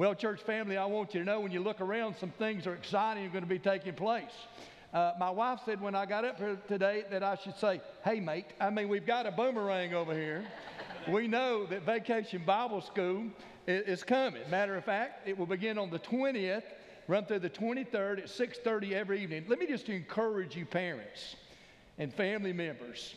Well, church family, I want you to know when you look around, some things are exciting and going to be taking place. My wife said when I got up here today that I should say, hey, mate. I mean, we've got a boomerang over here. We know that Vacation Bible School is coming. Matter of fact, it will begin on the 20th, run through the 23rd at 6:30 every evening. Let me just encourage you parents and family members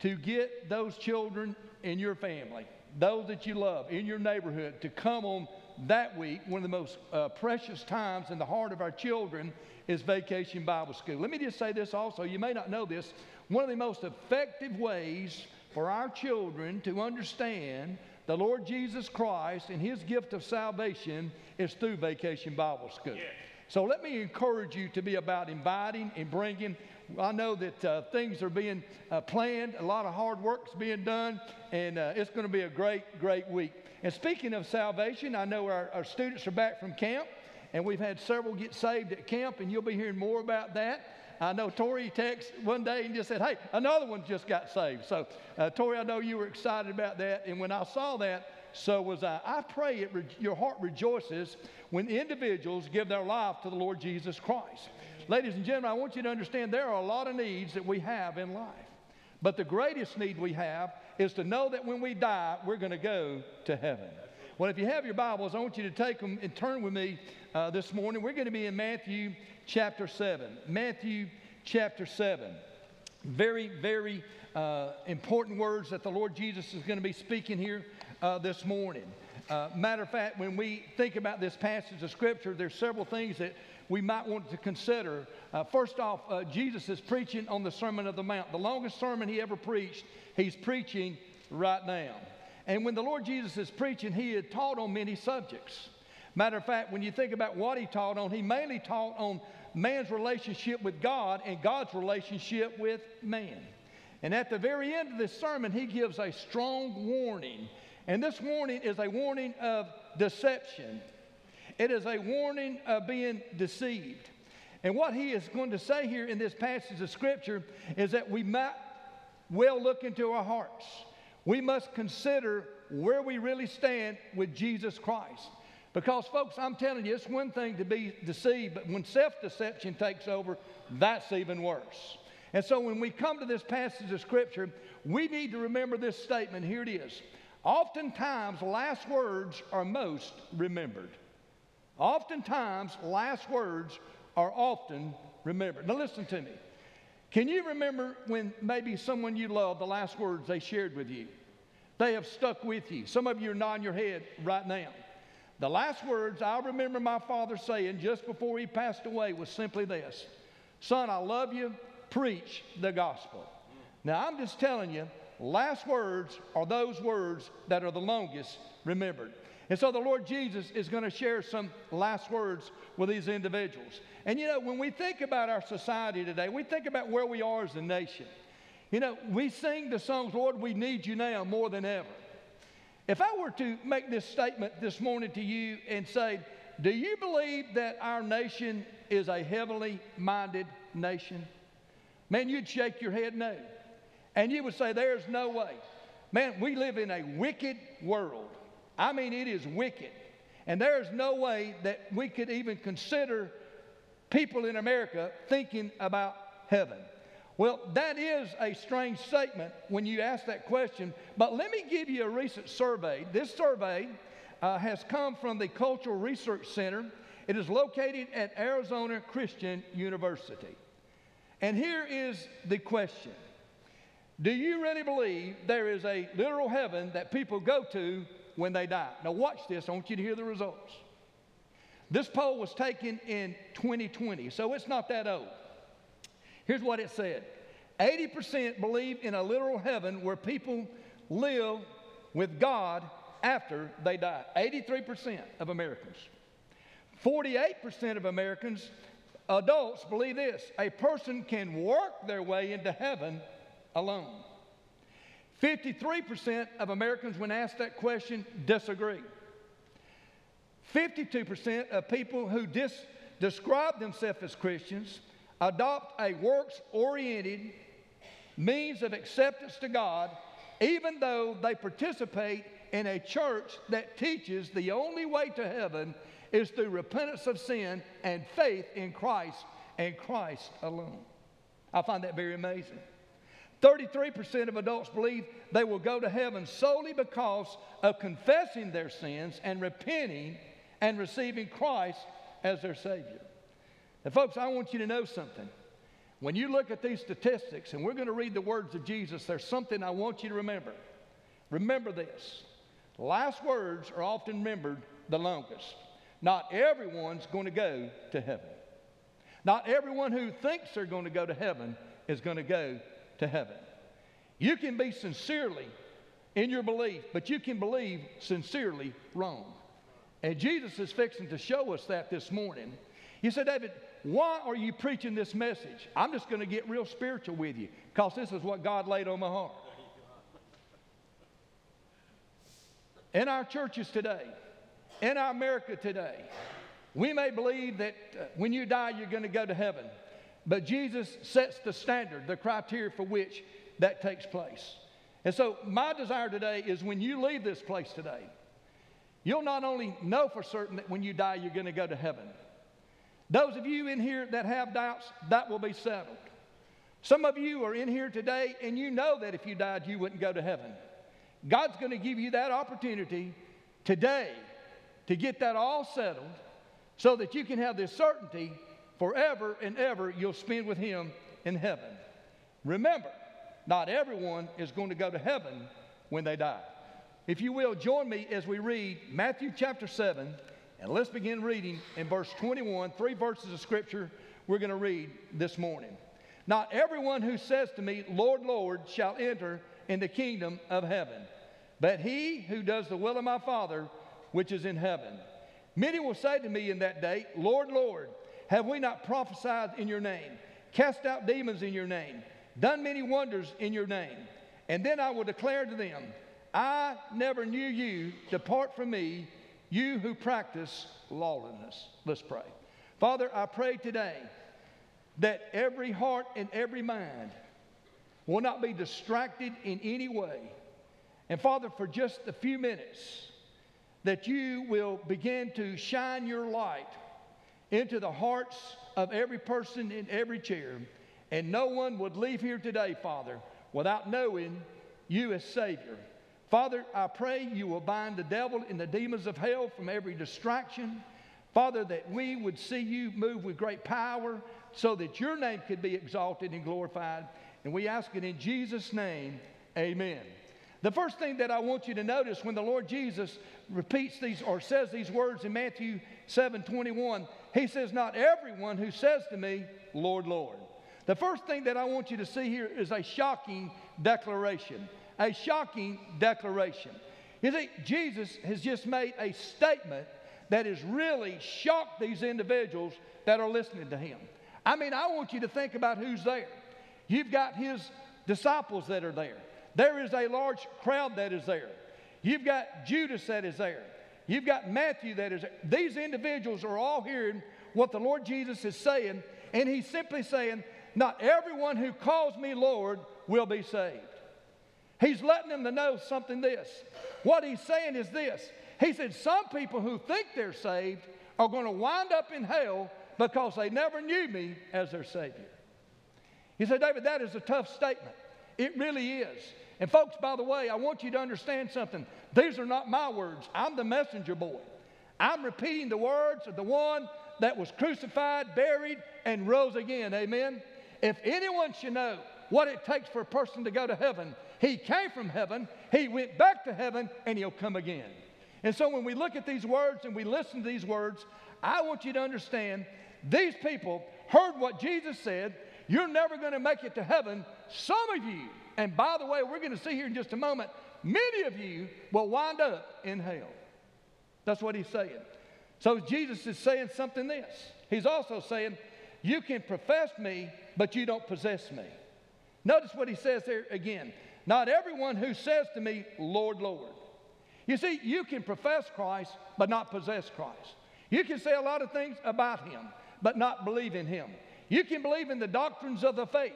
to get those children in your family, those that you love, in your neighborhood, to come on that week. One of the most precious times in the heart of our children is Vacation Bible School. Let me just say this also. You may not know this. One of the most effective ways for our children to understand the Lord Jesus Christ and His gift of salvation is through Vacation Bible School. Yeah. So let me encourage you to be about inviting and bringing. I know that things are being planned. A lot of hard work's being done, and it's going to be a great, great week. And speaking of salvation, I know our students are back from camp, and we've had several get saved at camp, and you'll be hearing more about that. I know Tori texted one day and just said, hey, another one just got saved. So, Tori, I know you were excited about that, and when I saw that, so was I. I pray your heart rejoices when individuals give their life to the Lord Jesus Christ. Ladies and gentlemen, I want you to understand there are a lot of needs that we have in life. But the greatest need we have is to know that when we die, we're going to go to heaven. Well, if you have your Bibles, I want you to take them and turn with me this morning. We're going to be in Matthew chapter 7. Matthew chapter 7. Very, very important words that the Lord Jesus is going to be speaking here this morning. Matter of fact, when we think about this passage of Scripture, there's several things that we might want to consider. First off, Jesus is preaching on the Sermon of the Mount. The longest sermon he ever preached, he's preaching right now. And when the Lord Jesus is preaching, he had taught on many subjects. Matter of fact, when you think about what he taught on, he mainly taught on man's relationship with God and God's relationship with man. And at the very end of this sermon, he gives a strong warning. And this warning is a warning of deception. It is a warning of being deceived. And what he is going to say here in this passage of Scripture is that we might well look into our hearts. We must consider where we really stand with Jesus Christ. Because, folks, I'm telling you, it's one thing to be deceived, but when self-deception takes over, that's even worse. And so when we come to this passage of Scripture, we need to remember this statement. Here it is. Oftentimes, last words are most remembered. Oftentimes, last words are often remembered. Now listen to me. Can you remember when maybe someone you love, the last words they shared with you? They have stuck with you. Some of you are nodding your head right now. The last words I remember my father saying just before he passed away was simply this. Son, I love you. Preach the gospel. Now, I'm just telling you, last words are those words that are the longest remembered. And so the Lord Jesus is going to share some last words with these individuals. And, you know, when we think about our society today, we think about where we are as a nation. You know, we sing the songs, Lord, we need you now more than ever. If I were to make this statement this morning to you and say, do you believe that our nation is a heavenly-minded nation? Man, you'd shake your head no. And you would say, there's no way. Man, we live in a wicked world. I mean, it is wicked. And there is no way that we could even consider people in America thinking about heaven. Well, that is a strange statement when you ask that question. But let me give you a recent survey. This survey has come from the Cultural Research Center. It is located at Arizona Christian University. And here is the question. Do you really believe there is a literal heaven that people go to when they die? Now watch this. I want you to hear the results. This poll was taken in 2020, so it's not that old. Here's what it said. 80% believe in a literal heaven where people live with God after they die. 83% of Americans. 48% of Americans, adults, believe this. A person can work their way into heaven alone. 53% of Americans, when asked that question, disagree. 52% of people who describe themselves as Christians adopt a works-oriented means of acceptance to God, even though they participate in a church that teaches the only way to heaven is through repentance of sin and faith in Christ and Christ alone. I find that very amazing. 33% of adults believe they will go to heaven solely because of confessing their sins and repenting and receiving Christ as their Savior. Now, folks, I want you to know something. When you look at these statistics, and we're going to read the words of Jesus, there's something I want you to remember. Remember this. Last words are often remembered the longest. Not everyone's going to go to heaven. Not everyone who thinks they're going to go to heaven is going to go to heaven. You can be sincerely in your belief, but you can believe sincerely wrong. And Jesus is fixing to show us that this morning. You said, David, why are you preaching this message? I'm just going to get real spiritual with you because this is what God laid on my heart. In our churches today, in our America today, we may believe that when you die, you're going to go to heaven. But Jesus sets the standard, the criteria for which that takes place. And so my desire today is when you leave this place today, you'll not only know for certain that when you die, you're going to go to heaven. Those of you in here that have doubts, that will be settled. Some of you are in here today and you know that if you died, you wouldn't go to heaven. God's going to give you that opportunity today to get that all settled so that you can have this certainty forever and ever you'll spend with Him in heaven. Remember, not everyone is going to go to heaven when they die. If you will, join me as we read Matthew chapter 7, and let's begin reading in verse 21, three verses of Scripture we're going to read this morning. Not everyone who says to me, Lord, Lord, shall enter in the kingdom of heaven, but he who does the will of my Father which is in heaven. Many will say to me in that day, Lord, Lord, have we not prophesied in your name, cast out demons in your name, done many wonders in your name? And then I will declare to them, I never knew you. Depart from me, you who practice lawlessness. Let's pray. Father, I pray today that every heart and every mind will not be distracted in any way. And Father, for just a few minutes, that you will begin to shine your light into the hearts of every person in every chair. And no one would leave here today, Father, without knowing you as Savior. Father, I pray you will bind the devil and the demons of hell from every distraction. Father, that we would see you move with great power so that your name could be exalted and glorified. And we ask it in Jesus' name, amen. The first thing that I want you to notice when the Lord Jesus repeats these or says these words in Matthew 7:21, he says, not everyone who says to me, Lord, Lord. The first thing that I want you to see here is a shocking declaration. A shocking declaration. You see, Jesus has just made a statement that has really shocked these individuals that are listening to him. I mean, I want you to think about who's there. You've got his disciples that are there. There is a large crowd that is there. You've got Judas that is there. You've got Matthew that is there. These individuals are all hearing what the Lord Jesus is saying, and he's simply saying, not everyone who calls me Lord will be saved. He's letting them to know something this. What he's saying is this. He said some people who think they're saved are going to wind up in hell because they never knew me as their Savior. He said, David, that is a tough statement. It really is. And folks, by the way, I want you to understand something. These are not my words. I'm the messenger boy. I'm repeating the words of the one that was crucified, buried, and rose again. Amen? If anyone should know what it takes for a person to go to heaven, he came from heaven, he went back to heaven, and he'll come again. And so when we look at these words and we listen to these words, I want you to understand these people heard what Jesus said. You're never going to make it to heaven. Some of you, and by the way, we're going to see here in just a moment, many of you will wind up in hell. That's what he's saying. So Jesus is saying something this. He's also saying, you can profess me, but you don't possess me. Notice what he says there again. Not everyone who says to me, Lord, Lord. You see, you can profess Christ, but not possess Christ. You can say a lot of things about him, but not believe in him. You can believe in the doctrines of the faith,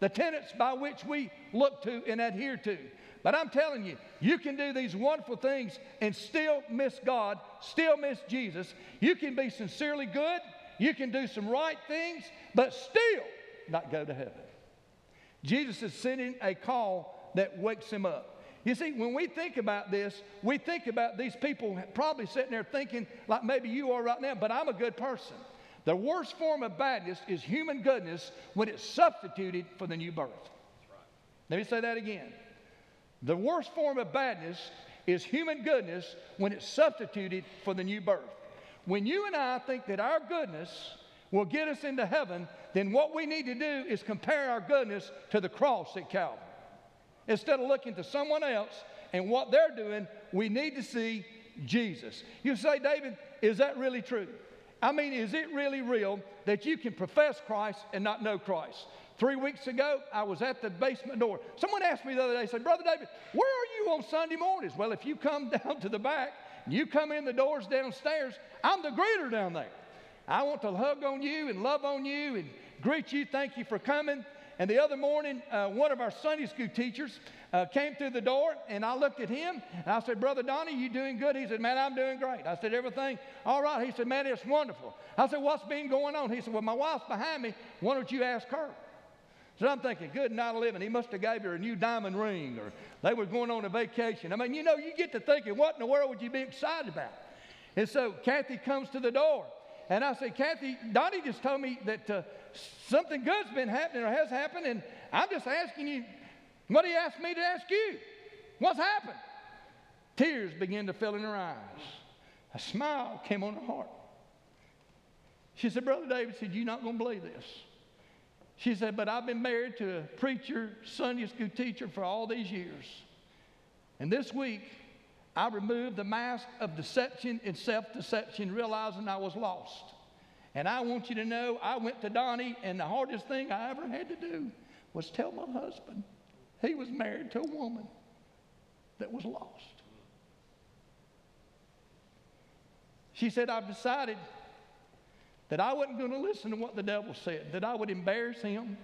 the tenets by which we look to and adhere to. But I'm telling you, you can do these wonderful things and still miss God, still miss Jesus. You can be sincerely good. You can do some right things, but still not go to heaven. Jesus is sending a call that wakes him up. You see, when we think about this, we think about these people probably sitting there thinking, like maybe you are right now, but I'm a good person. The worst form of badness is human goodness when it's substituted for the new birth. That's right. Let me say that again. The worst form of badness is human goodness when it's substituted for the new birth. When you and I think that our goodness will get us into heaven, then what we need to do is compare our goodness to the cross at Calvary. Instead of looking to someone else and what they're doing, we need to see Jesus. You say, David, is that really true? I mean, is it really real that you can profess Christ and not know Christ? 3 weeks ago, I was at the basement door. Someone asked me the other day, said, Brother David, where are you on Sunday mornings? Well, if you come down to the back, you come in the doors downstairs, I'm the greeter down there. I want to hug on you and love on you and greet you, thank you for coming. And the other morning, one of our Sunday school teachers came through the door, and I looked at him, and I said, Brother Donnie, you doing good? He said, man, I'm doing great. I said, everything all right? He said, man, it's wonderful. I said, what's been going on? He said, well, my wife's behind me. Why don't you ask her? So I'm thinking, good night of living. He must have gave her a new diamond ring, or they were going on a vacation. I mean, you know, you get to thinking, what in the world would you be excited about? And so Kathy comes to the door, and I said, Kathy, Donnie just told me that something good's been happening or has happened, and I'm just asking you, what he asked me to ask you, what's happened? Tears began to fill in her eyes. A smile came on her heart. She said, Brother David, said, you're not going to believe this. She said, but I've been married to a preacher, Sunday school teacher for all these years. And this week, I removed the mask of deception and self-deception, realizing I was lost. And I want you to know, I went to Donnie, and the hardest thing I ever had to do was tell my husband he was married to a woman that was lost. She said, I've decided that I wasn't going to listen to what the devil said, that I would embarrass him,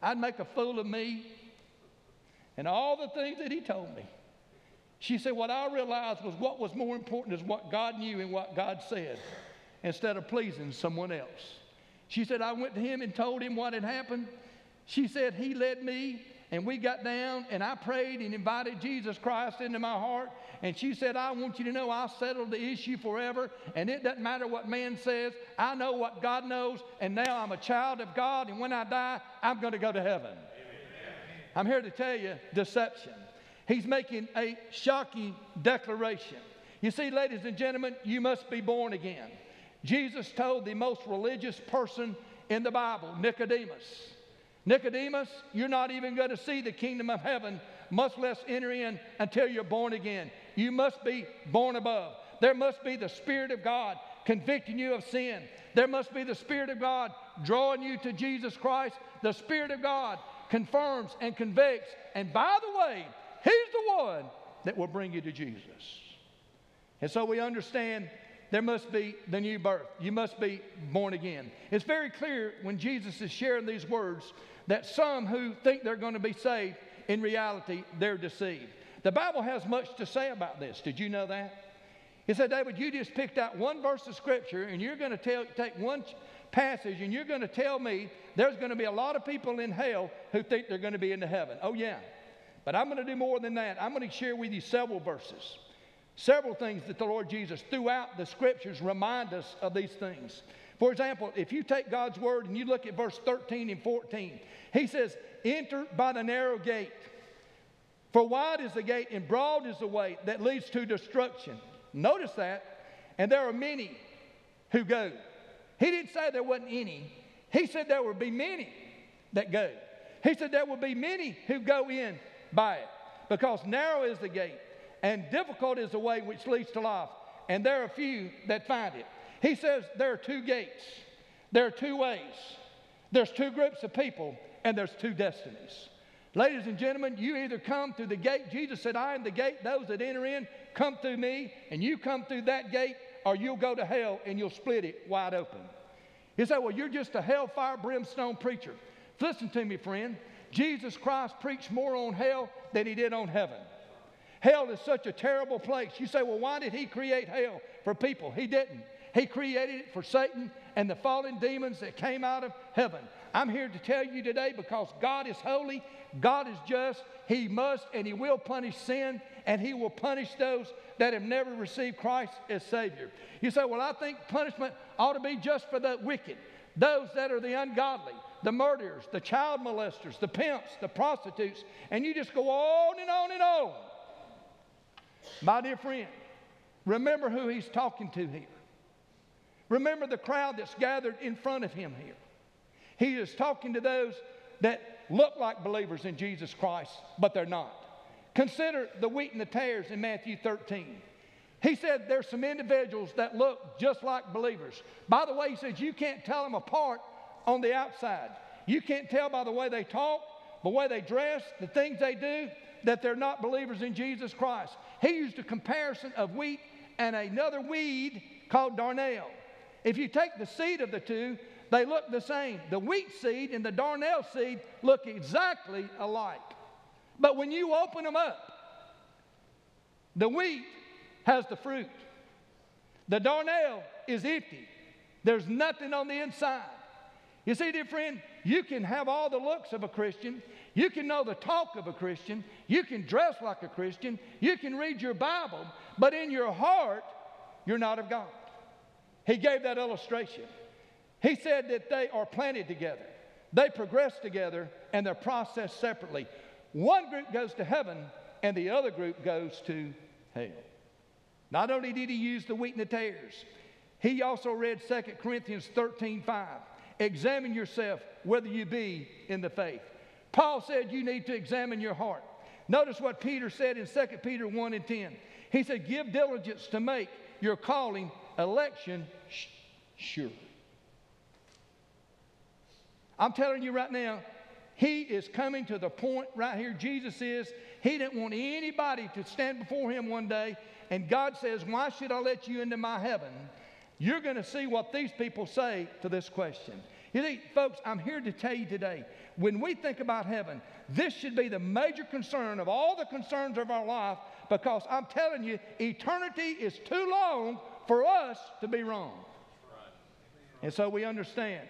I'd make a fool of me, and all the things that he told me. She said, what I realized was what was more important is what God knew and what God said instead of pleasing someone else. She said, I went to him and told him what had happened. She said, he led me, and we got down, and I prayed and invited Jesus Christ into my heart. And she said, I want you to know I settled the issue forever, and it doesn't matter what man says. I know what God knows, and now I'm a child of God, and when I die, I'm going to go to heaven. Amen. I'm here to tell you, deception. He's making a shocking declaration. You see, ladies and gentlemen, you must be born again. Jesus told the most religious person in the Bible, Nicodemus, Nicodemus, you're not even going to see the kingdom of heaven, much less enter in until you're born again. You must be born above. There must be the Spirit of God convicting you of sin. There must be the Spirit of God drawing you to Jesus Christ. The Spirit of God confirms and convicts. And by the way, He's the one that will bring you to Jesus. And so we understand there must be the new birth. You must be born again. It's very clear when Jesus is sharing these words that some who think they're going to be saved, in reality, they're deceived. The Bible has much to say about this. Did you know that? He said, David, you just picked out one verse of Scripture, and you're going to take one passage, and you're going to tell me there's going to be a lot of people in hell who think they're going to be into heaven. Oh, yeah. But I'm going to do more than that. I'm going to share with you several verses, several things that the Lord Jesus throughout the Scriptures remind us of these things. For example, if you take God's Word and you look at verse 13 and 14, He says, enter by the narrow gate. For wide is the gate and broad is the way that leads to destruction. Notice that. And there are many who go. He didn't say there wasn't any. He said there would be many that go. He said there will be many who go in by it. Because narrow is the gate and difficult is the way which leads to life. And there are few that find it. He says there are two gates. There are two ways. There's two groups of people. And there's two destinies. Ladies and gentlemen, you either come through the gate. Jesus said, I am the gate. Those that enter in come through me, and you come through that gate, or you'll go to hell and you'll split it wide open. You say, well, you're just a hellfire brimstone preacher. Listen to me, friend. Jesus Christ preached more on hell than he did on heaven. Hell is such a terrible place. You say, well, why did he create hell for people? He didn't. He created it for Satan and the fallen demons that came out of heaven. I'm here to tell you today, because God is holy, God is just, he must and he will punish sin, and he will punish those that have never received Christ as Savior. You say, well, I think punishment ought to be just for the wicked, those that are the ungodly, the murderers, the child molesters, the pimps, the prostitutes, and you just go on and on and on. My dear friend, remember who he's talking to here. Remember the crowd that's gathered in front of him here. He is talking to those that look like believers in Jesus Christ, but they're not. Consider the wheat and the tares in Matthew 13. He said there's some individuals that look just like believers. By the way, he says you can't tell them apart on the outside. You can't tell by the way they talk, the way they dress, the things they do, that they're not believers in Jesus Christ. He used a comparison of wheat and another weed called darnel. If you take the seed of the two, they look the same. The wheat seed and the darnel seed look exactly alike. But when you open them up, the wheat has the fruit. The darnel is empty. There's nothing on the inside. You see, dear friend, you can have all the looks of a Christian. You can know the talk of a Christian. You can dress like a Christian. You can read your Bible. But in your heart, you're not of God. He gave that illustration. He said that they are planted together, they progress together, and they're processed separately. One group goes to heaven, and the other group goes to hell. Not only did he use the wheat and the tares, he also read 2 Corinthians 13:5. Examine yourself whether you be in the faith. Paul said you need to examine your heart. Notice what Peter said in 2 Peter 1:10. He said, give diligence to make your calling, election, sure. I'm telling you right now, he is coming to the point right here. Jesus is. He didn't want anybody to stand before him one day. And God says, why should I let you into my heaven? You're going to see what these people say to this question. You see, folks, I'm here to tell you today, when we think about heaven, this should be the major concern of all the concerns of our life, because I'm telling you, eternity is too long for us to be wrong. And so we understand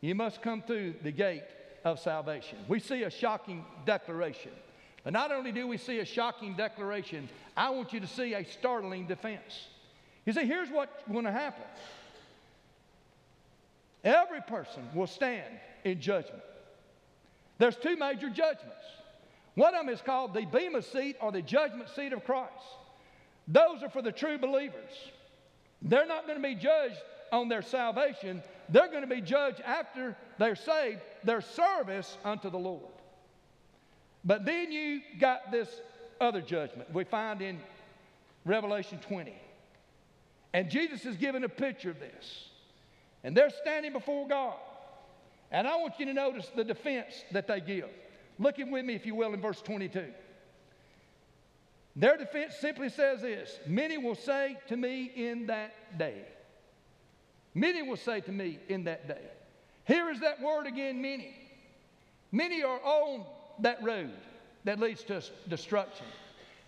you must come through the gate of salvation. We see a shocking declaration. But not only do we see a shocking declaration, I want you to see a startling defense. You see, here's what's going to happen. Every person will stand in judgment. There's two major judgments. One of them is called the Bema Seat or the Judgment Seat of Christ. Those are for the true believers. They're not going to be judged on their salvation. They're going to be judged after they're saved, their service unto the Lord. But then you got this other judgment we find in Revelation 20. And Jesus is giving a picture of this. And they're standing before God. And I want you to notice the defense that they give. Look with me, if you will, in verse 22. Their defense simply says this: many will say to me in that day. Many will say to me in that day. Here is that word again, many. Many are on that road that leads to destruction.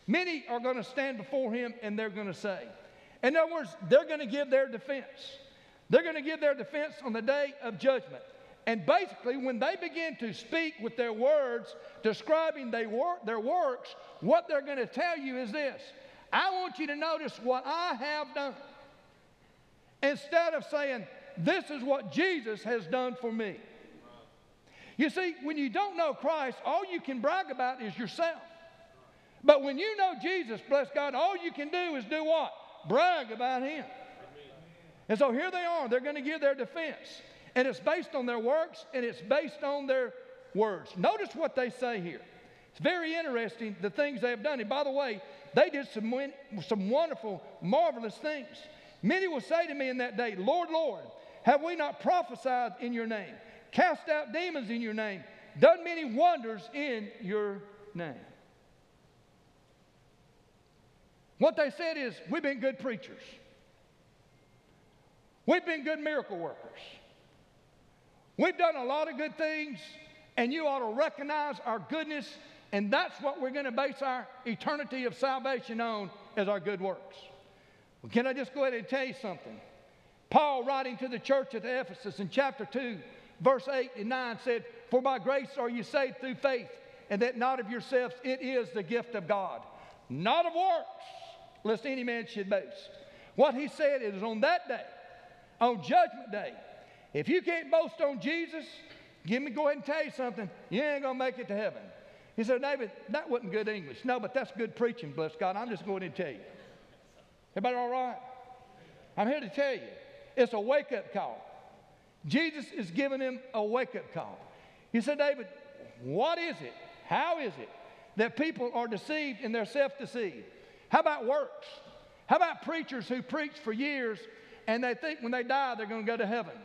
Many are going to stand before him, and they're going to say. In other words, they're going to give their defense. They're going to give their defense on the day of judgment. And basically, when they begin to speak with their words, describing their works, what they're going to tell you is this: I want you to notice what I have done. Instead of saying, this is what Jesus has done for me. You see, when you don't know Christ, all you can brag about is yourself. But when you know Jesus, bless God, all you can do is do what? Brag about him. And so here they are. They're going to give their defense. And it's based on their works, and it's based on their words. Notice what they say here. It's very interesting, the things they have done. And by the way, they did some wonderful, marvelous things. Many will say to me in that day, Lord, Lord, have we not prophesied in your name, cast out demons in your name, done many wonders in your name? What they said is, we've been good preachers. We've been good miracle workers. We've done a lot of good things, and you ought to recognize our goodness, and that's what we're going to base our eternity of salvation on, as our good works. Well, can I just go ahead and tell you something? Paul, writing to the church at Ephesus in chapter 2, verse 8 and 9 said, "For by grace are you saved through faith, and that not of yourselves, it is the gift of God, not of works, lest any man should boast." What he said is on that day, on Judgment Day, if you can't boast on Jesus, go ahead and tell you something, you ain't going to make it to heaven. He said, "David, that wasn't good English." No, but that's good preaching, bless God. I'm just going to tell you. Everybody all right? I'm here to tell you, it's a wake-up call. Jesus is giving him a wake-up call. He said, "David, what is it? How is it that people are deceived and they're self-deceived? How about works? How about preachers who preach for years and they think when they die they're going to go to heaven?"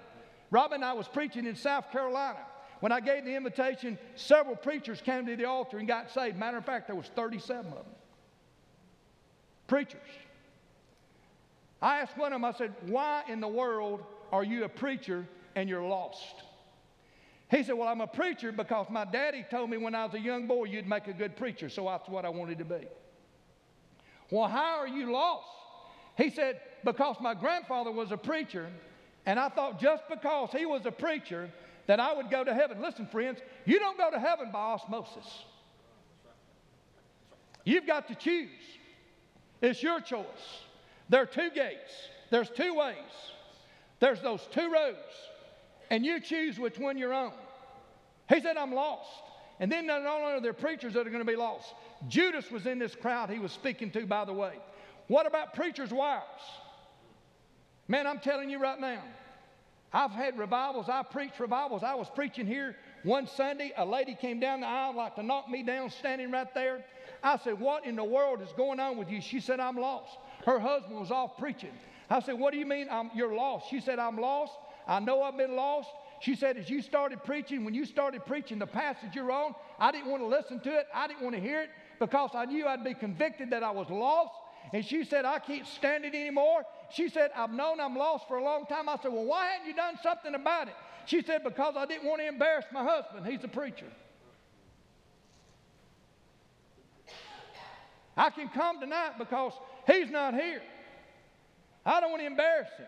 Robin and I was preaching in South Carolina. When I gave the invitation, several preachers came to the altar and got saved. Matter of fact, there was 37 of them. Preachers. I asked one of them, I said, "Why in the world are you a preacher and you're lost?" He said, "Well, I'm a preacher because my daddy told me when I was a young boy you'd make a good preacher, so that's what I wanted to be." "Well, how are you lost?" He said, "Because my grandfather was a preacher, and I thought just because he was a preacher that I would go to heaven." Listen, friends, you don't go to heaven by osmosis. You've got to choose. It's your choice. There are two gates. There's two ways. There's those two roads. And you choose which one you're on. He said, "I'm lost." And then not only are there preachers that are going to be lost. Judas was in this crowd he was speaking to, by the way. What about preachers' wives? Man, I'm telling you right now, I've had revivals. I preached revivals. I was preaching here one Sunday. A lady came down the aisle like to knock me down standing right there. I said, "What in the world is going on with you?" She said, "I'm lost." Her husband was off preaching. I said, "What do you mean you're lost?" She said, "I'm lost. I know I've been lost." She said, "As you started preaching, when you started preaching the passage you're on, I didn't want to listen to it. I didn't want to hear it because I knew I'd be convicted that I was lost." And she said, "I can't stand it anymore." She said, "I've known I'm lost for a long time." I said, "Well, why hadn't you done something about it?" She said, "Because I didn't want to embarrass my husband. He's a preacher." I can come tonight because he's not here. I don't want to embarrass him.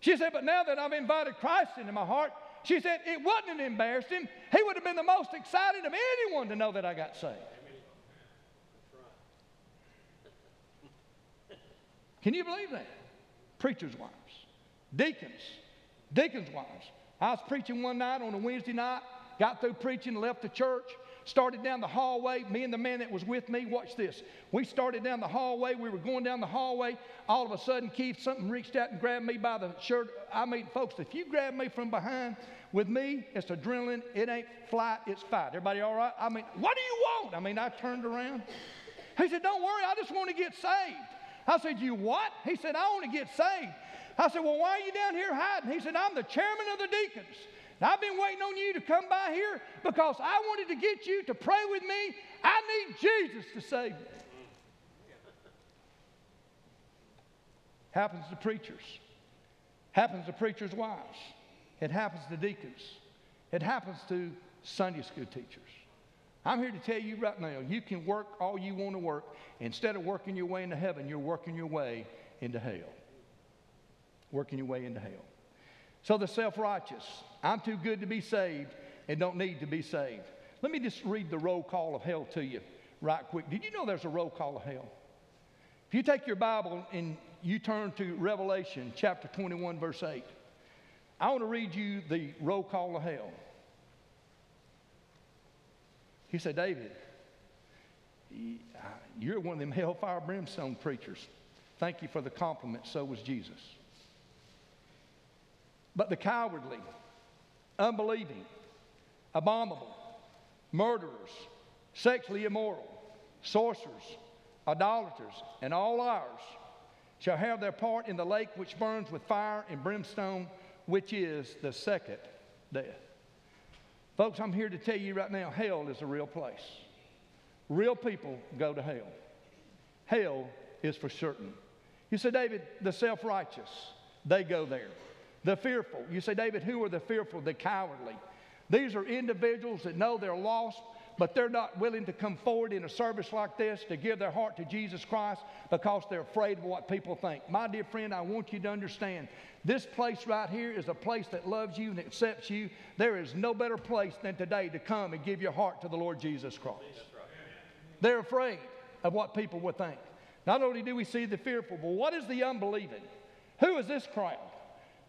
She said, "But now that I've invited Christ into my heart," she said, "it wouldn't have embarrassed him. He would have been the most excited of anyone to know that I got saved." Can you believe that? Preachers' wives, deacons' wives. I was preaching one night on a Wednesday night, got through preaching, left the church, started down the hallway. Me and the man that was with me, watch this. We started down the hallway. We were going down the hallway. All of a sudden, Keith, something reached out and grabbed me by the shirt. I mean, folks, if you grab me from behind with me, it's adrenaline. It ain't flight, it's fight. Everybody all right? I mean, what do you want? I mean, I turned around. He said, "Don't worry, I just want to get saved." I said, "You what?" He said, "I want to get saved." I said, "Well, why are you down here hiding?" He said, "I'm the chairman of the deacons. And I've been waiting on you to come by here because I wanted to get you to pray with me. I need Jesus to save me." Happens to preachers. Happens to preachers' wives. It happens to deacons. It happens to Sunday school teachers. I'm here to tell you right now, you can work all you want to work. Instead of working your way into heaven, you're working your way into hell. Working your way into hell. So the self-righteous, I'm too good to be saved and don't need to be saved. Let me just read the roll call of hell to you right quick. Did you know there's a roll call of hell? If you take your Bible and you turn to Revelation chapter 21, verse 8, I want to read you the roll call of hell. He said, "David, you're one of them hellfire brimstone preachers. Thank you for the compliment. So was Jesus. But the cowardly, unbelieving, abominable, murderers, sexually immoral, sorcerers, idolaters, and all liars shall have their part in the lake which burns with fire and brimstone, which is the second death." Folks, I'm here to tell you right now, hell is a real place. Real people go to hell. Hell is for certain. You say, "David, the self-righteous, they go there. The fearful. You say, David, who are the fearful? The cowardly. These are individuals that know they're lost, but they're not willing to come forward in a service like this to give their heart to Jesus Christ because they're afraid of what people think. My dear friend, I want you to understand, this place right here is a place that loves you and accepts you. There is no better place than today to come and give your heart to the Lord Jesus Christ. They're afraid of what people would think. Not only do we see the fearful, but what is the unbelieving? Who is this crowd?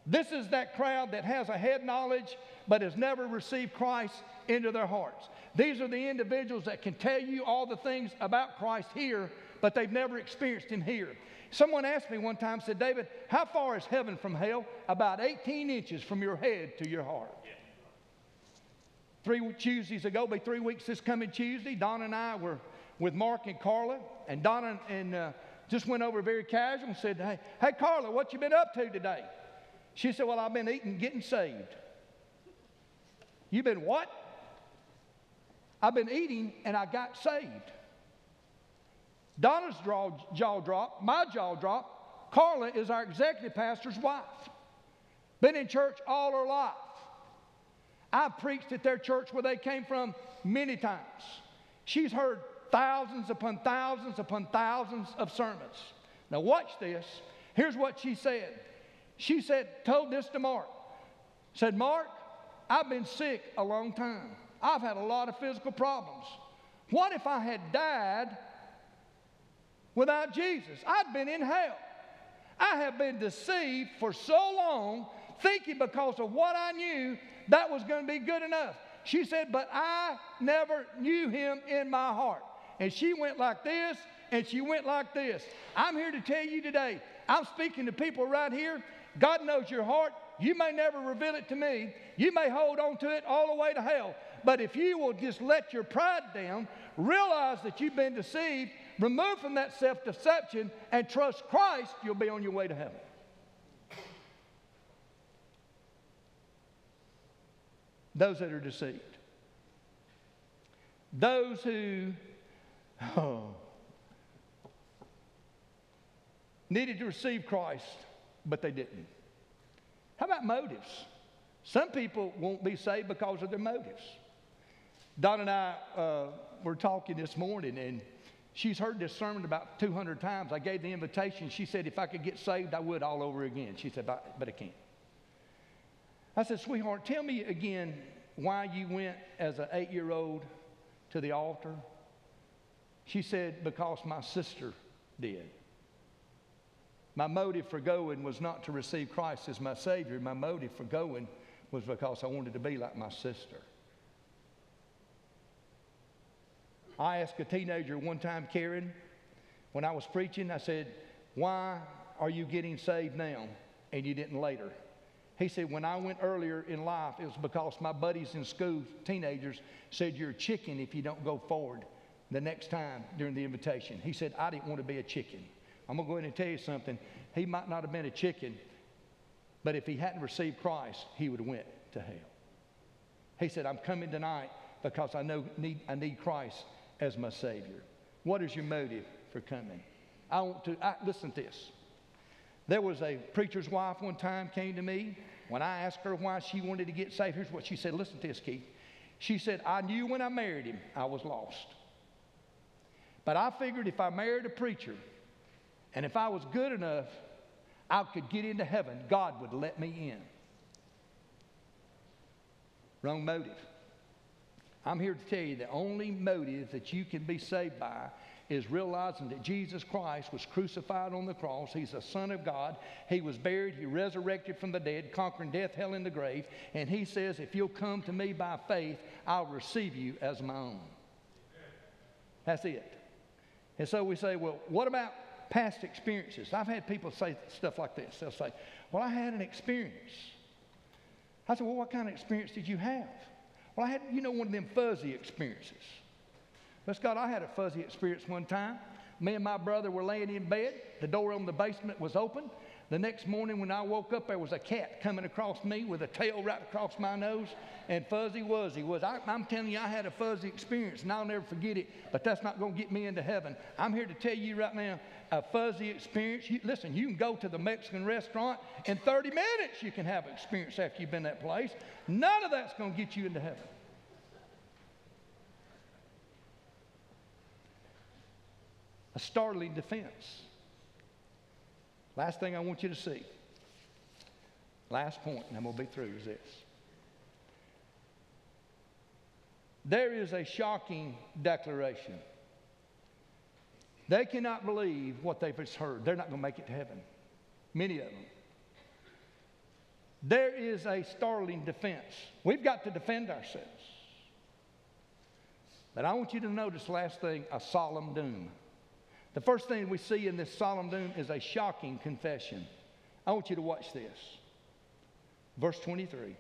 This is that crowd that has a head knowledge but has never received Christ into their hearts. These are the individuals that can tell you all the things about Christ here, but they've never experienced Him here. Someone asked me one time, said, David, how far is heaven from hell? About 18 inches from your head to your heart. Yeah. 3 Tuesdays ago, be 3 weeks this coming Tuesday, Donna and I were with Mark and Carla, and Donna and just went over very casual and said, hey, Carla, what you been up to today? She said, well, I've been eating, getting saved. You've been what? I've been eating and I got saved. Donna's jaw dropped, my jaw dropped. Carla is our executive pastor's wife. Been in church all her life. I preached at their church where they came from many times. She's heard thousands upon thousands upon thousands of sermons. Now watch this. Here's what she said. She said, told this to Mark. Said, Mark, I've been sick a long time. I've had a lot of physical problems. What if I had died without Jesus? I'd been in hell. I have been deceived for so long, thinking because of what I knew, that was going to be good enough. She said, but I never knew Him in my heart. And she went like this, and she went like this. I'm here to tell you today, I'm speaking to people right here. God knows your heart. You may never reveal it to me. You may hold on to it all the way to hell. But if you will just let your pride down, realize that you've been deceived, remove from that self-deception, and trust Christ, you'll be on your way to heaven. Those that are deceived. Those who needed to receive Christ, but they didn't. How about motives? Some people won't be saved because of their motives. Don and I were talking this morning, and she's heard this sermon about 200 times. I gave the invitation. She said, if I could get saved, I would all over again. She said, but I can't. I said, sweetheart, tell me again why you went as an 8-year-old to the altar. She said, because my sister did. My motive for going was not to receive Christ as my Savior. My motive for going was because I wanted to be like my sister. I asked a teenager one time, Karen, when I was preaching, I said, why are you getting saved now and you didn't later? He said, when I went earlier in life, it was because my buddies in school, teenagers, said you're a chicken if you don't go forward the next time during the invitation. He said, I didn't want to be a chicken. I'm going to go ahead and tell you something. He might not have been a chicken, but if he hadn't received Christ, he would have went to hell. He said, I'm coming tonight because I need Christ as my Savior. What is your motive for coming? Listen to this. There was a preacher's wife one time came to me. When I asked her why she wanted to get saved, here's what she said. Listen to this, Keith. She said, I knew when I married him I was lost. But I figured if I married a preacher, and if I was good enough, I could get into heaven. God would let me in. Wrong motive. I'm here to tell you the only motive that you can be saved by is realizing that Jesus Christ was crucified on the cross. He's the Son of God. He was buried. He resurrected from the dead, conquering death, hell, and the grave. And He says, if you'll come to me by faith, I'll receive you as my own. That's it. And so we say, well, what about past experiences? I've had people say stuff like this. They'll say, well, I had an experience. I said, well, what kind of experience did you have? Well, I had, one of them fuzzy experiences. Bless God, I had a fuzzy experience one time. Me and my brother were laying in bed. The door on the basement was open. The next morning when I woke up, there was a cat coming across me with a tail right across my nose, and Fuzzy Wuzzy was. I'm telling you, I had a fuzzy experience, and I'll never forget it, but that's not going to get me into heaven. I'm here to tell you right now, a fuzzy experience. Listen, you can go to the Mexican restaurant. In 30 minutes, you can have an experience after you've been that place. None of that's going to get you into heaven. A startling defense. Last thing I want you to see, last point, and I'm going to be through, is this. There is a shocking declaration. They cannot believe what they've just heard. They're not going to make it to heaven. Many of them. There is a startling defense. We've got to defend ourselves. But I want you to notice, last thing, a solemn doom. The first thing we see in this solemn doom is a shocking confession. I want you to watch this. Verse 23.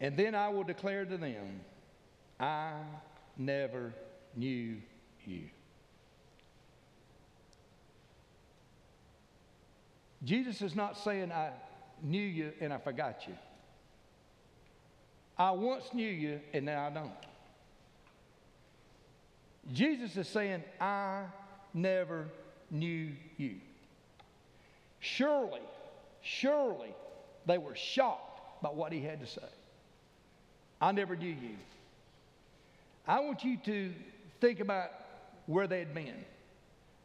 And then I will declare to them, I never knew you. Jesus is not saying, I knew you and I forgot you. I once knew you and now I don't. Jesus is saying, I never knew you. Surely they were shocked by what he had to say. I never knew you. I want you to think about where they had been.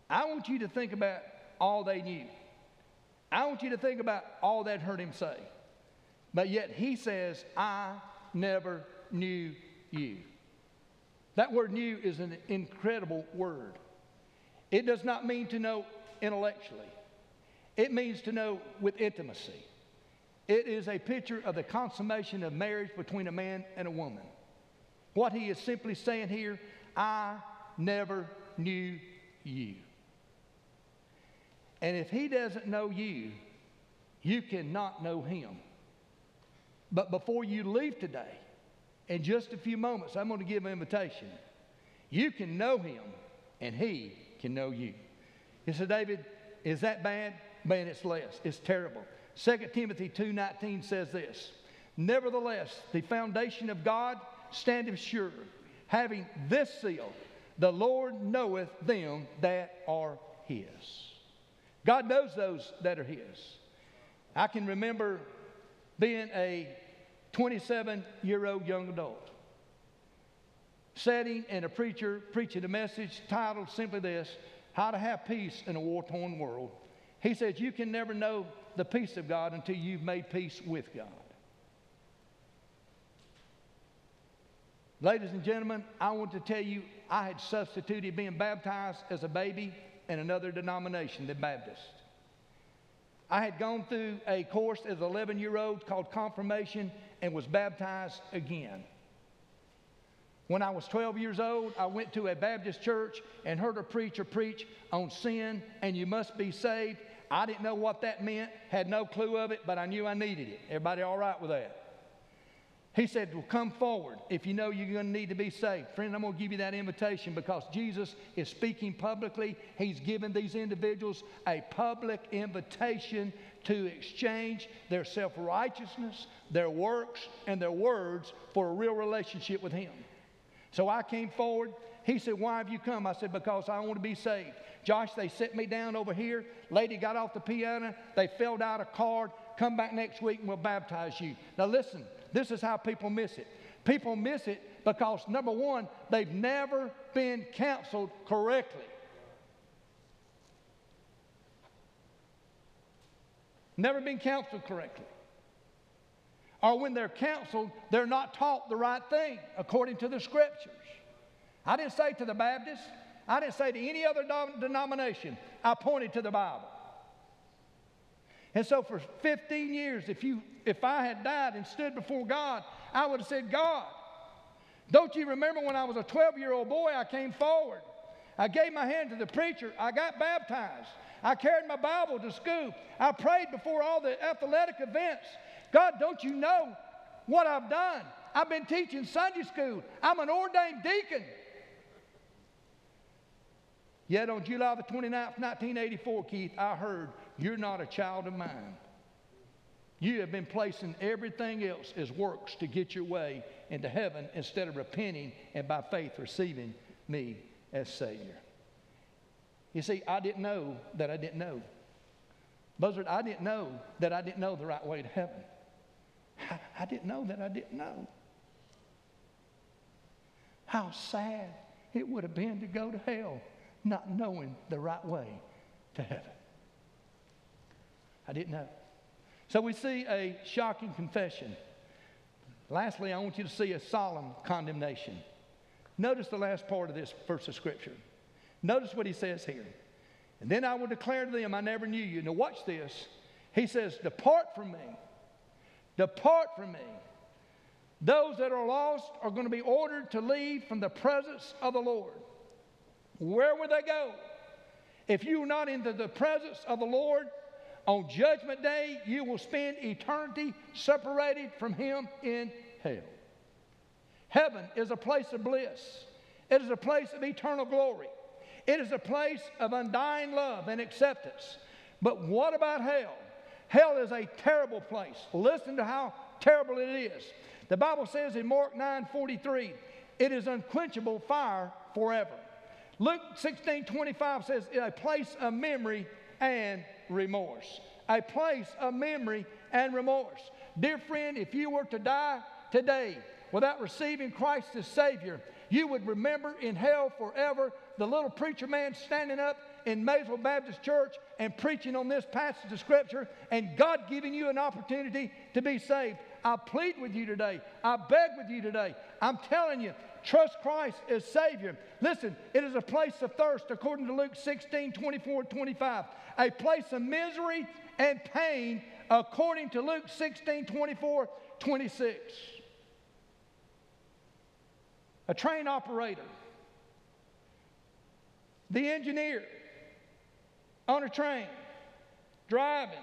I want you to think about all they knew. I want you to think about all they'd heard him say. But yet he says, I never knew you. That word "knew" is an incredible word. It does not mean to know intellectually. It means to know with intimacy. It is a picture of the consummation of marriage between a man and a woman. What he is simply saying here, I never knew you. And if he doesn't know you, you cannot know him. But before you leave today, in just a few moments, I'm going to give an invitation. You can know him, and he can know you. You say, David, is that bad? Man, it's less. It's terrible. 2 Timothy 2:19 says this, nevertheless, the foundation of God standeth sure, having this seal, the Lord knoweth them that are his. God knows those that are his. I can remember being a 27-year-old young adult, sitting and a preacher preaching a message titled simply this, How to Have Peace in a War-Torn World. He said, you can never know the peace of God until you've made peace with God. Ladies and gentlemen, I want to tell you, I had substituted being baptized as a baby in another denomination than Baptist. I had gone through a course as an 11-year-old called confirmation and was baptized again. When I was 12 years old, I went to a Baptist church and heard a preacher preach on sin and you must be saved. I didn't know what that meant, had no clue of it, but I knew I needed it. Everybody all right with that? He said, well, come forward if you know you're going to need to be saved. Friend, I'm going to give you that invitation because Jesus is speaking publicly. He's given these individuals a public invitation to exchange their self-righteousness, their works, and their words for a real relationship with him. So I came forward. He said, why have you come? I said, because I want to be saved. Josh, they set me down over here. Lady got off the piano. They filled out a card. Come back next week and we'll baptize you. Now listen. This is how people miss it. People miss it because, number one, they've never been counseled correctly. Never been counseled correctly. Or when they're counseled, they're not taught the right thing according to the Scriptures. I didn't say to the Baptist. I didn't say to any other denomination. I pointed to the Bible. And so for 15 years, if I had died and stood before God, I would have said, God, don't you remember when I was a 12-year-old boy, I came forward. I gave my hand to the preacher. I got baptized. I carried my Bible to school. I prayed before all the athletic events. God, don't you know what I've done? I've been teaching Sunday school. I'm an ordained deacon. Yet on July the 29th, 1984, Keith, I heard, "You're not a child of mine. You have been placing everything else as works to get your way into heaven instead of repenting and by faith receiving me as Savior." You see, I didn't know that I didn't know. Buzzard, I didn't know that I didn't know the right way to heaven. I didn't know that I didn't know. How sad it would have been to go to hell not knowing the right way to heaven. I didn't know. So we see a shocking confession. Lastly, I want you to see a solemn condemnation. Notice the last part of this verse of Scripture. Notice what he says here. "And then I will declare to them, I never knew you." Now watch this. He says, "Depart from me. Depart from me." Those that are lost are going to be ordered to leave from the presence of the Lord. Where would they go? If you're not into the presence of the Lord, on Judgment Day, you will spend eternity separated from Him in hell. Heaven is a place of bliss. It is a place of eternal glory. It is a place of undying love and acceptance. But what about hell? Hell is a terrible place. Listen to how terrible it is. The Bible says in Mark 9:43, it is unquenchable fire forever. Luke 16:25 says, a place of memory and remorse. A place of memory and remorse. Dear friend, if you were to die today without receiving Christ as Savior, you would remember in hell forever the little preacher man standing up in Maysville Baptist Church and preaching on this passage of Scripture and God giving you an opportunity to be saved. I plead with you today. I beg with you today. I'm telling you, trust Christ as Savior. Listen, it is a place of thirst, according to Luke 16:24-25. A place of misery and pain, according to Luke 16:24-26. A train operator, the engineer on a train, driving,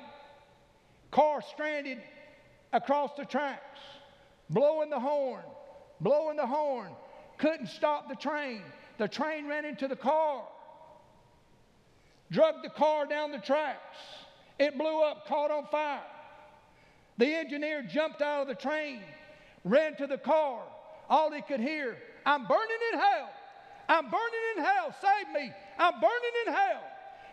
car stranded across the tracks, blowing the horn, couldn't stop the train. The train ran into the car, dragged the car down the tracks. It blew up, caught on fire. The engineer jumped out of the train, ran to the car. All he could hear, "I'm burning in hell. I'm burning in hell. Save me. I'm burning in hell."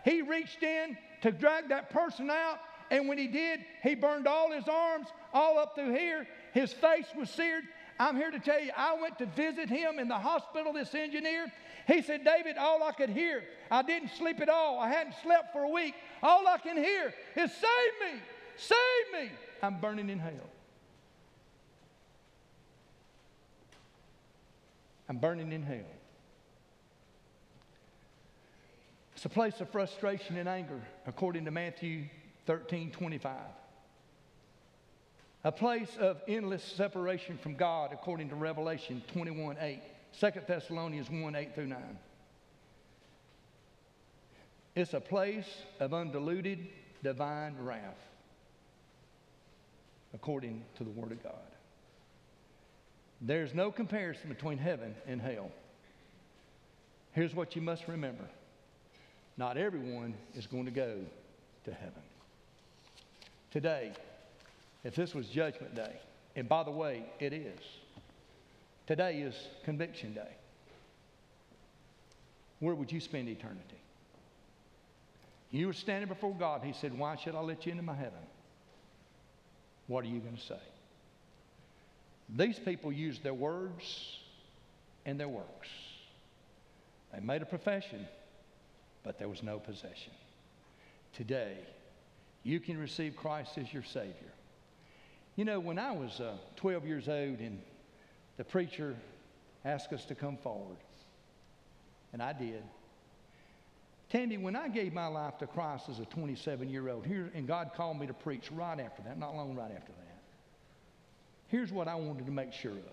He reached in to drag that person out, and when he did, he burned all his arms, all up through here. His face was seared. I'm here to tell you, I went to visit him in the hospital, this engineer. He said, "David, all I could hear, I didn't sleep at all. I hadn't slept for a week. All I can hear is, save me, save me. I'm burning in hell. I'm burning in hell." It's a place of frustration and anger, according to Matthew 13:25. A place of endless separation from God, according to Revelation 21:8. 2 Thessalonians 1:8-9. It's a place of undiluted divine wrath, according to the Word of God. There's no comparison between heaven and hell. Here's what you must remember. Not everyone is going to go to heaven. Today, if this was Judgment Day, and by the way, it is, today is Conviction Day. Where would you spend eternity? You were standing before God. He said, "Why should I let you into my heaven?" What are you going to say? These people used their words and their works. They made a profession, but there was no possession. Today, you can receive Christ as your Savior. You know, when I was 12 years old and the preacher asked us to come forward, and I did. Tandy, when I gave my life to Christ as a 27-year-old, here, and God called me to preach right after that, not long right after that, here's what I wanted to make sure of.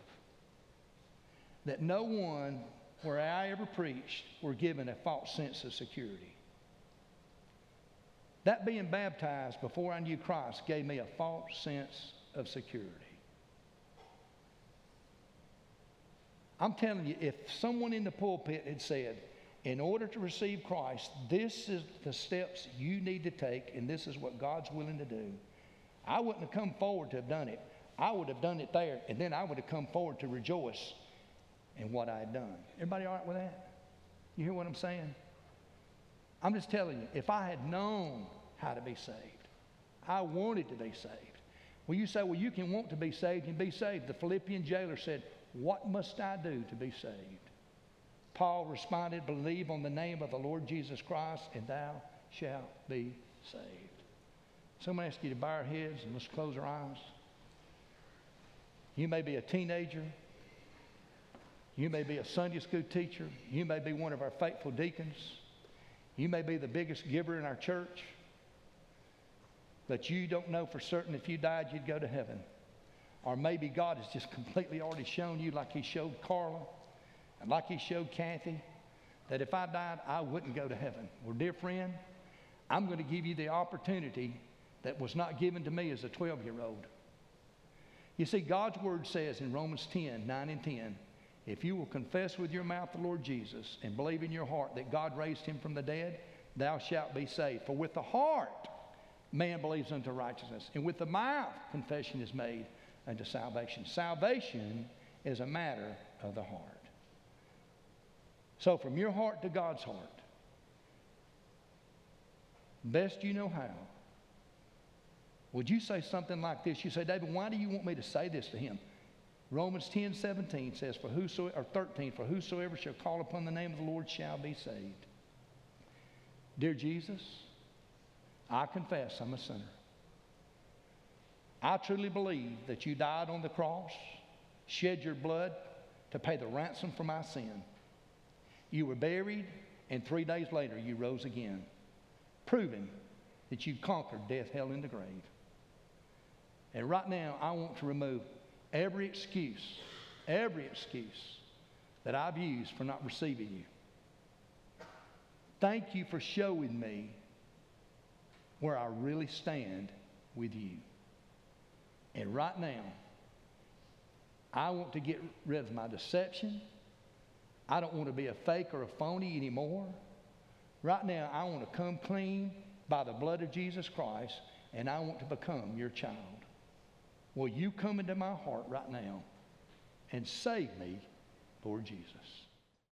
That no one where I ever preached were given a false sense of security. That being baptized before I knew Christ gave me a false sense of security. I'm telling you, if someone in the pulpit had said, In order to receive Christ, this is the steps you need to take, and this is what God's willing to do. I wouldn't have come forward to have done it. I would have done it there, and then I would have come forward to rejoice in what I had done. Everybody all right with that? You hear what I'm saying? I'm just telling you, if I had known how to be saved, I wanted to be saved. Well, you say, well, you can want to be saved and be saved. The Philippian jailer said, what must I do to be saved? Paul responded, believe on the name of the Lord Jesus Christ, and thou shalt be saved. So I'm going to ask you to bow our heads and let's close our eyes. You may be a teenager. You may be a Sunday school teacher. You may be one of our faithful deacons. You may be the biggest giver in our church. But you don't know for certain if you died, you'd go to heaven. Or maybe God has just completely already shown you, like he showed Carla and like he showed Kathy, that if I died, I wouldn't go to heaven. Well, dear friend, I'm going to give you the opportunity that was not given to me as a 12-year-old. You see, God's word says in Romans 10:9 and 10, if you will confess with your mouth the Lord Jesus and believe in your heart that God raised him from the dead, thou shalt be saved. For with the heart man believes unto righteousness, and with the mouth confession is made unto salvation. Salvation is a matter of the heart. So from your heart to God's heart, best you know how, would you say something like this? You say, David, why do you want me to say this to him? Romans 10:17 says, for whosoever shall call upon the name of the Lord shall be saved. Dear Jesus, I confess I'm a sinner. I truly believe that you died on the cross, shed your blood to pay the ransom for my sin. You were buried, and 3 days later you rose again, proving that you conquered death, hell, and the grave. And right now I want to remove every excuse that I've used for not receiving you. Thank you for showing me where I really stand with you. And right now, I want to get rid of my deception. I don't want to be a fake or a phony anymore. Right now, I want to come clean by the blood of Jesus Christ, and I want to become your child. Will you come into my heart right now and save me, Lord Jesus?